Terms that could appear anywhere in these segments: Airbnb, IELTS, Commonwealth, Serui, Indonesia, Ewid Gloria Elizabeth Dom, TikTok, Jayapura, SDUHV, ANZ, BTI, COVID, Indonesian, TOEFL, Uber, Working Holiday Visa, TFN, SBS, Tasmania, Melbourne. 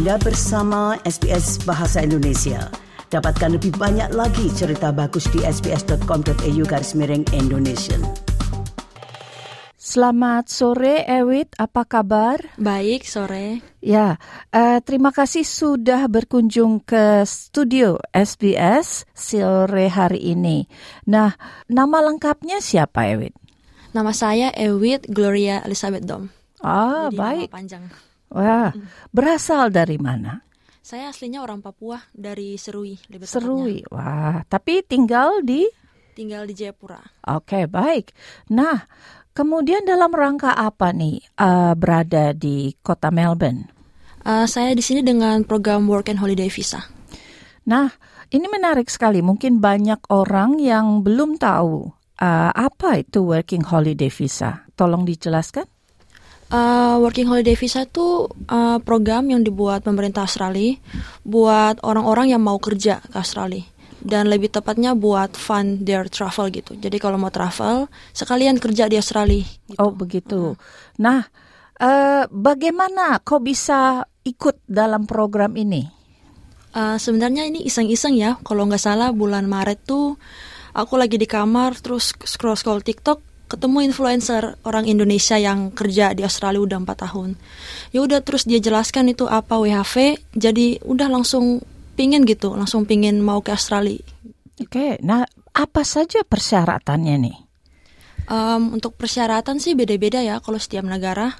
Anda bersama SBS Bahasa Indonesia. Dapatkan lebih banyak lagi cerita bagus di sbs.com.au/Indonesian. Selamat sore, Ewid. Apa kabar? Baik, sore. Ya, terima kasih sudah berkunjung ke studio SBS sore hari ini. Nah, nama lengkapnya siapa, Ewid? Nama saya Ewid Gloria Elizabeth Dom. Ah, baik. Nama panjang. Wah, berasal dari mana? Saya aslinya orang Papua, dari Serui. Serui, wah. Tapi tinggal di? Tinggal di Jayapura. Oke, baik. Nah, kemudian dalam rangka apa nih berada di kota Melbourne? Saya di sini dengan program Working Holiday Visa. Nah, ini menarik sekali. Mungkin banyak orang yang belum tahu apa itu Working Holiday Visa. Tolong dijelaskan. Working Holiday Visa itu program yang dibuat pemerintah Australia buat orang-orang yang mau kerja ke Australia. Dan lebih tepatnya buat fund their travel gitu. Jadi kalau mau travel, sekalian kerja di Australia. Gitu. Oh begitu. Nah, bagaimana kau bisa ikut dalam program ini? Sebenarnya ini iseng-iseng ya. Kalau nggak salah bulan Maret tuh aku lagi di kamar terus scroll TikTok. Ketemu influencer orang Indonesia yang kerja di Australia udah 4 tahun. Ya udah terus dia jelaskan itu apa WHV, jadi udah langsung pingin gitu, langsung pingin mau ke Australia. Oke, nah apa saja persyaratannya nih? Untuk persyaratan sih beda-beda ya kalau setiap negara.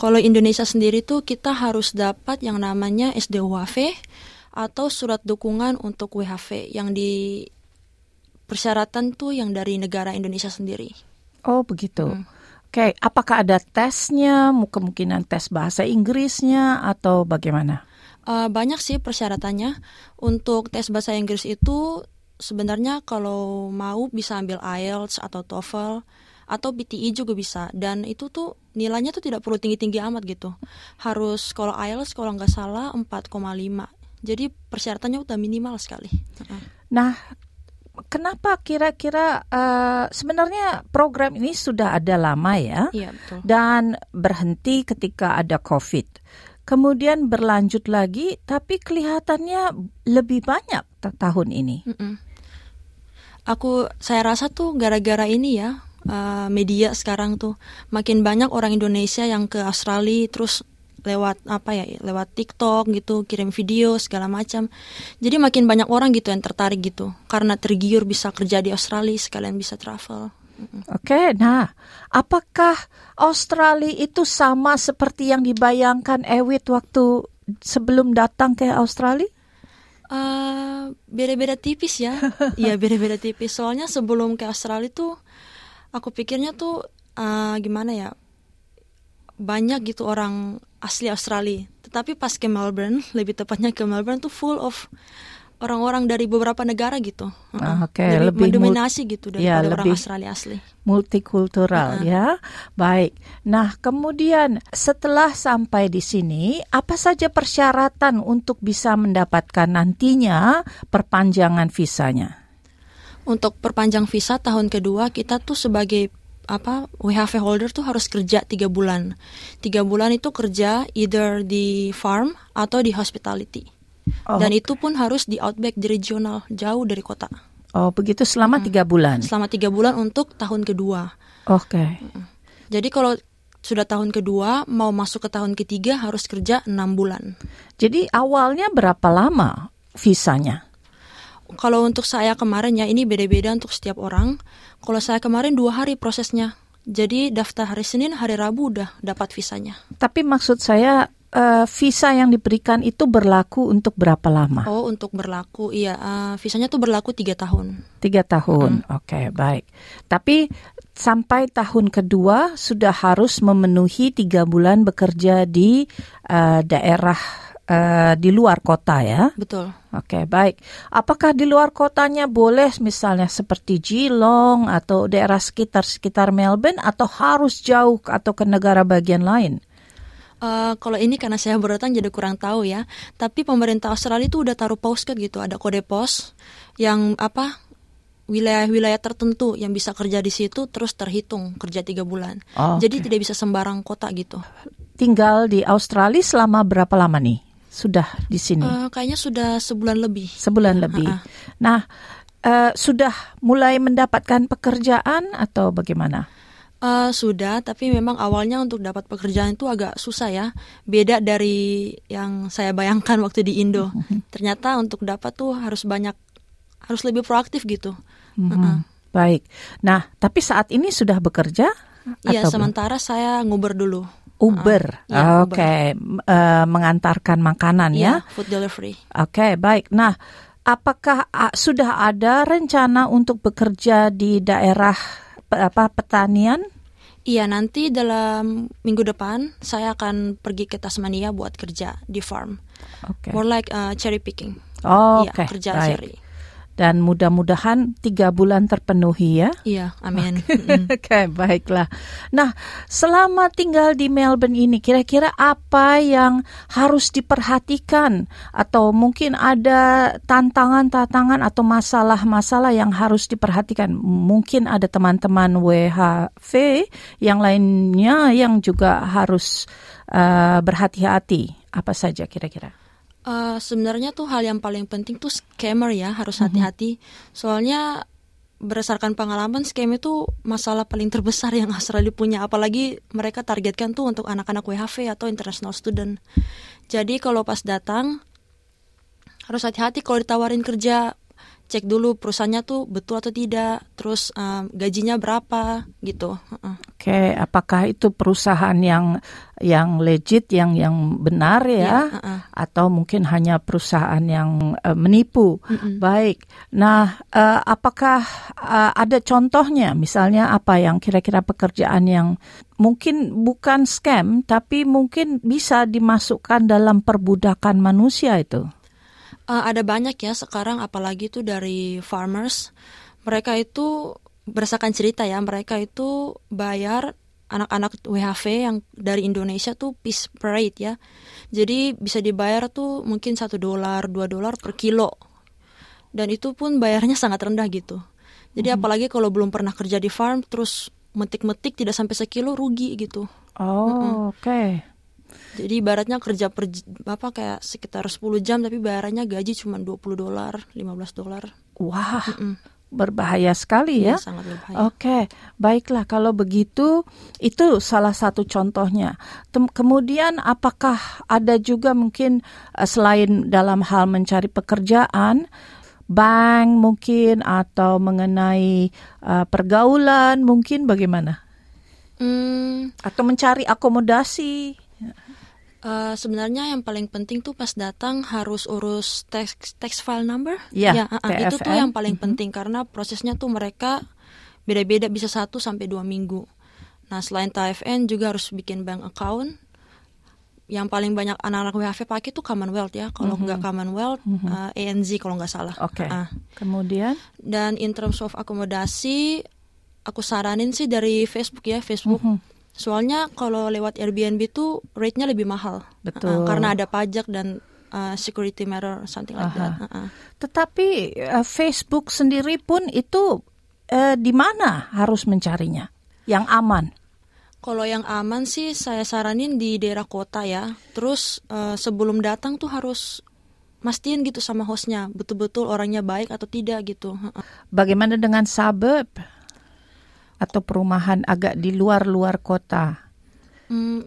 Kalau Indonesia sendiri tuh kita harus dapat yang namanya SDUHV atau surat dukungan untuk WHV yang di persyaratan tuh yang dari negara Indonesia sendiri. Oh begitu. Oke, apakah ada tesnya? Kemungkinan tes bahasa Inggrisnya atau bagaimana? Banyak sih persyaratannya. Untuk tes bahasa Inggris itu sebenarnya kalau mau bisa ambil IELTS atau TOEFL atau BTI juga bisa. Dan itu tuh nilainya tuh tidak perlu tinggi-tinggi amat gitu. Harus kalau IELTS kalau nggak salah 4,5. Jadi persyaratannya udah minimal sekali. Nah. Kenapa kira-kira sebenarnya program ini sudah ada lama ya, iya, betul. Dan berhenti ketika ada COVID. Kemudian berlanjut lagi, tapi kelihatannya lebih banyak tahun ini. Saya rasa tuh gara-gara ini ya, media sekarang tuh makin banyak orang Indonesia yang ke Australia terus lewat lewat TikTok gitu, kirim video segala macam. Jadi makin banyak orang gitu yang tertarik gitu karena tergiur bisa kerja di Australia sekalian bisa travel. Oke, nah, apakah Australia itu sama seperti yang dibayangkan Ewid waktu sebelum datang ke Australia? Beda-beda tipis ya. Iya, beda-beda tipis. Soalnya sebelum ke Australia tuh aku pikirnya tuh gimana ya? Banyak gitu orang asli Australia. Tetapi pas ke Melbourne, lebih tepatnya ke Melbourne tuh full of orang-orang dari beberapa negara gitu. Oke, lebih mendominasi gitu daripada ya, orang Australia asli. Multikultural ya. Baik. Nah, kemudian setelah sampai di sini, apa saja persyaratan untuk bisa mendapatkan nantinya perpanjangan visanya? Untuk perpanjang visa tahun kedua kita tuh sebagai WHV holder tuh harus kerja 3 bulan. 3 bulan itu kerja either di farm atau di hospitality. Dan itu pun harus di outback, di regional, jauh dari kota. Oh begitu, selama 3 bulan? Selama 3 bulan untuk tahun kedua. Oke. Jadi kalau sudah tahun kedua, mau masuk ke tahun ketiga harus kerja 6 bulan. Jadi awalnya berapa lama visanya? Kalau untuk saya kemarin ya, ini beda-beda untuk setiap orang. Kalau saya kemarin 2 hari prosesnya. Jadi daftar hari Senin, hari Rabu udah dapat visanya. Tapi maksud saya visa yang diberikan itu berlaku untuk berapa lama? Oh untuk berlaku, iya. Visanya tuh berlaku 3 tahun. 3 tahun, oke, baik. Tapi sampai tahun kedua sudah harus memenuhi 3 bulan bekerja di daerah di luar kota ya. Betul. Oke, baik. Apakah di luar kotanya boleh misalnya seperti Geelong atau daerah sekitar Melbourne atau harus jauh atau ke negara bagian lain? Kalau ini karena saya baru datang jadi kurang tahu ya. Tapi pemerintah Australia itu udah taruh postcard gitu, ada kode pos yang wilayah-wilayah tertentu yang bisa kerja di situ terus terhitung kerja 3 bulan. Jadi tidak bisa sembarang kota gitu. Tinggal di Australia selama berapa lama nih? sudah di sini? Kayaknya sudah sebulan lebih. Sebulan lebih. Nah, sudah mulai mendapatkan pekerjaan atau bagaimana? Sudah, tapi memang awalnya untuk dapat pekerjaan itu agak susah ya. Beda dari yang saya bayangkan waktu di Indo. Ternyata untuk dapat tuh harus lebih proaktif gitu. Baik. Nah, tapi saat ini sudah bekerja? Iya, sementara saya nguber dulu. Uber, ya, oke, mengantarkan makanan ya? Food delivery. Oke, baik. Nah, apakah sudah ada rencana untuk bekerja di daerah petanian? Iya, nanti dalam minggu depan saya akan pergi ke Tasmania buat kerja di farm. Okay. More like cherry picking. Oh, ya, okay. Kerja baik. Cherry. Dan mudah-mudahan 3 bulan terpenuhi ya. Iya, amin. Oke, baiklah. Nah, selama tinggal di Melbourne ini, kira-kira apa yang harus diperhatikan? Atau mungkin ada tantangan-tantangan atau masalah-masalah yang harus diperhatikan? Mungkin ada teman-teman WHV yang lainnya yang juga harus berhati-hati. Apa saja kira-kira? Sebenarnya tuh hal yang paling penting tuh scammer ya, harus hati-hati. Soalnya berdasarkan pengalaman scam itu masalah paling terbesar yang Australia punya. Apalagi mereka targetkan tuh untuk anak-anak WHV atau international student. Jadi kalau pas datang harus hati-hati kalau ditawarin kerja. Cek dulu perusahaannya tuh betul atau tidak. Terus gajinya berapa gitu. Oke, apakah itu perusahaan yang legit, yang benar ya, atau mungkin hanya perusahaan yang menipu. Baik. Nah, apakah ada contohnya, misalnya apa yang kira-kira pekerjaan yang mungkin bukan scam, tapi mungkin bisa dimasukkan dalam perbudakan manusia itu? Ada banyak ya sekarang, apalagi itu dari farmers. Mereka itu, berdasarkan cerita ya, mereka itu bayar anak-anak WHV yang dari Indonesia tuh piece per rate ya. Jadi bisa dibayar tuh mungkin $1, $2 per kilo. Dan itu pun bayarnya sangat rendah gitu. Jadi apalagi kalau belum pernah kerja di farm, terus metik-metik tidak sampai sekilo, rugi gitu. Oh, oke. Jadi ibaratnya kerja kayak sekitar 10 jam tapi bayarannya gaji cuma $20, $15. Wah, berbahaya sekali ya. Sangat berbahaya. Oke, baiklah kalau begitu itu salah satu contohnya. Kemudian apakah ada juga mungkin selain dalam hal mencari pekerjaan, bank mungkin atau mengenai pergaulan mungkin bagaimana? Atau mencari akomodasi? Sebenarnya yang paling penting tuh pas datang harus urus tax file number. TFN. Itu tuh yang paling penting karena prosesnya tuh mereka beda-beda bisa 1 sampai 2 minggu. Nah, selain TFN juga harus bikin bank account. Yang paling banyak anak-anak WHV pakai tuh Commonwealth ya. Kalau nggak Commonwealth, ANZ kalau nggak salah. Oke. Kemudian? Dan in terms of akomodasi, aku saranin sih dari Facebook ya, Soalnya kalau lewat Airbnb tuh rate-nya lebih mahal. Betul. Karena ada pajak dan security matter something like that. Tetapi Facebook sendiri pun itu di mana harus mencarinya? Yang aman? Kalau yang aman sih saya saranin di daerah kota ya. Terus sebelum datang tuh harus mastiin gitu sama hostnya. Betul-betul orangnya baik atau tidak gitu. Bagaimana dengan suburb? Atau perumahan agak di luar-luar kota?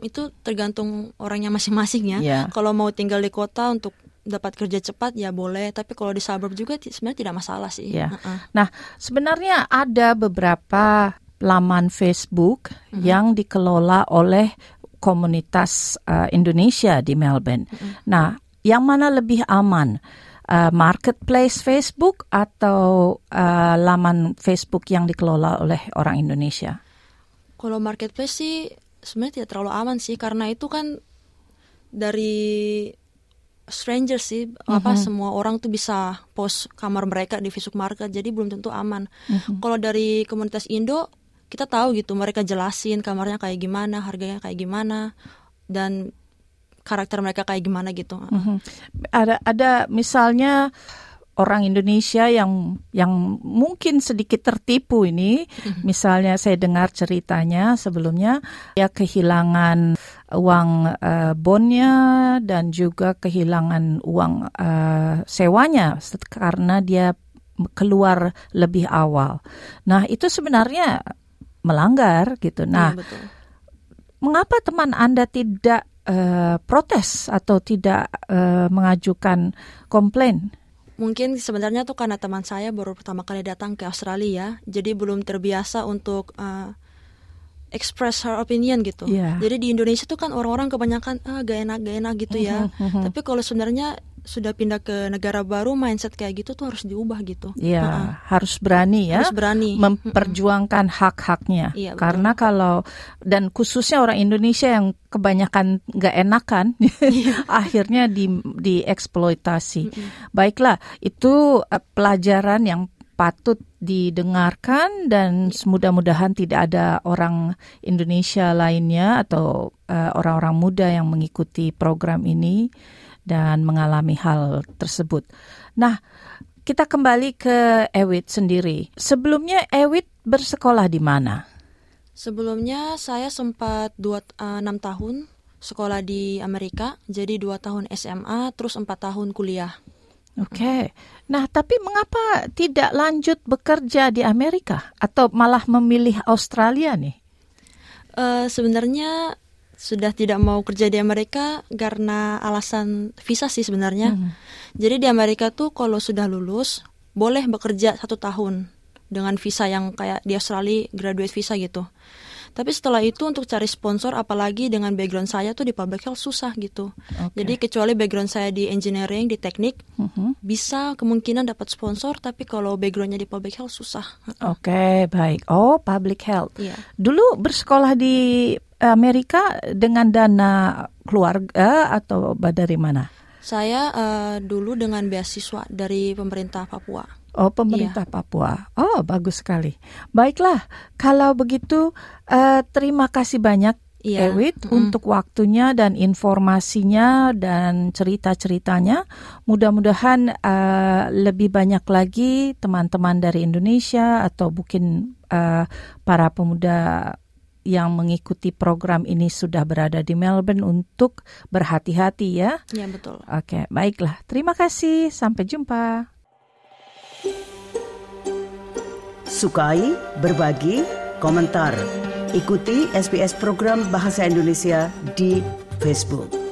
Itu tergantung orangnya masing-masing ya. Yeah. Kalau mau tinggal di kota untuk dapat kerja cepat ya boleh. Tapi kalau di suburb juga sebenarnya tidak masalah sih. Yeah. Nah, sebenarnya ada beberapa laman Facebook yang dikelola oleh komunitas Indonesia di Melbourne. Nah, yang mana lebih aman? Marketplace Facebook atau laman Facebook yang dikelola oleh orang Indonesia? Kalau marketplace sih sebenarnya tidak terlalu aman sih karena itu kan dari stranger sih, semua orang tuh bisa post kamar mereka di Facebook Market, jadi belum tentu aman. Kalau dari komunitas Indo kita tahu gitu, mereka jelasin kamarnya kayak gimana, harganya kayak gimana, dan karakter mereka kayak gimana gitu. Ada misalnya orang Indonesia yang mungkin sedikit tertipu ini. Misalnya saya dengar ceritanya sebelumnya, dia kehilangan uang bonnya dan juga kehilangan uang sewanya karena dia keluar lebih awal. Nah, itu sebenarnya melanggar gitu. Nah, betul. Mengapa teman Anda tidak protes atau tidak mengajukan komplain? Mungkin sebenarnya tuh karena teman saya baru pertama kali datang ke Australia, jadi belum terbiasa untuk express her opinion gitu. Yeah. Jadi di Indonesia tuh kan orang-orang kebanyakan gak enak gitu ya. Tapi kalau sebenarnya sudah pindah ke negara baru, mindset kayak gitu tuh harus diubah gitu. Iya, yeah, harus berani ya. Harus berani memperjuangkan hak-haknya. Yeah, karena kalau dan khususnya orang Indonesia yang kebanyakan nggak enakan, akhirnya dieksploitasi. Baiklah, itu pelajaran yang patut didengarkan dan mudah-mudahan tidak ada orang Indonesia lainnya atau orang-orang muda yang mengikuti program ini dan mengalami hal tersebut. Nah, kita kembali ke Ewid sendiri. Sebelumnya Ewid bersekolah di mana? Sebelumnya saya sempat 6 tahun sekolah di Amerika, jadi 2 tahun SMA, terus 4 tahun kuliah. Oke, Nah tapi mengapa tidak lanjut bekerja di Amerika atau malah memilih Australia nih? Sebenarnya sudah tidak mau kerja di Amerika karena alasan visa sih sebenarnya. Jadi di Amerika tuh kalau sudah lulus boleh bekerja 1 tahun dengan visa yang kayak di Australia graduate visa gitu. Tapi setelah itu untuk cari sponsor, apalagi dengan background saya tuh di public health susah gitu. Okay. Jadi kecuali background saya di engineering, di teknik, bisa kemungkinan dapat sponsor, tapi kalau backgroundnya di public health susah. Oke, baik. Oh, public health. Yeah. Dulu bersekolah di Amerika dengan dana keluarga atau dari mana? Saya dulu dengan beasiswa dari pemerintah Papua. Oh, pemerintah Papua. Oh, bagus sekali. Baiklah, kalau begitu terima kasih banyak Ewid untuk waktunya dan informasinya dan cerita-ceritanya. Mudah-mudahan lebih banyak lagi teman-teman dari Indonesia atau mungkin para pemuda yang mengikuti program ini sudah berada di Melbourne untuk berhati-hati ya. Iya, betul. Oke, baiklah. Terima kasih. Sampai jumpa. Sukai, berbagi, komentar. Ikuti SBS program Bahasa Indonesia di Facebook.